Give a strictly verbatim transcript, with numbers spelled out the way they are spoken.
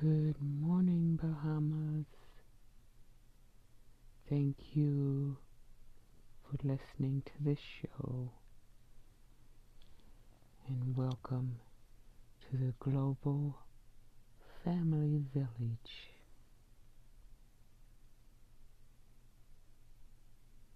Good morning, Bahamas. Thank you for listening to this show, and welcome to the Global Family Village.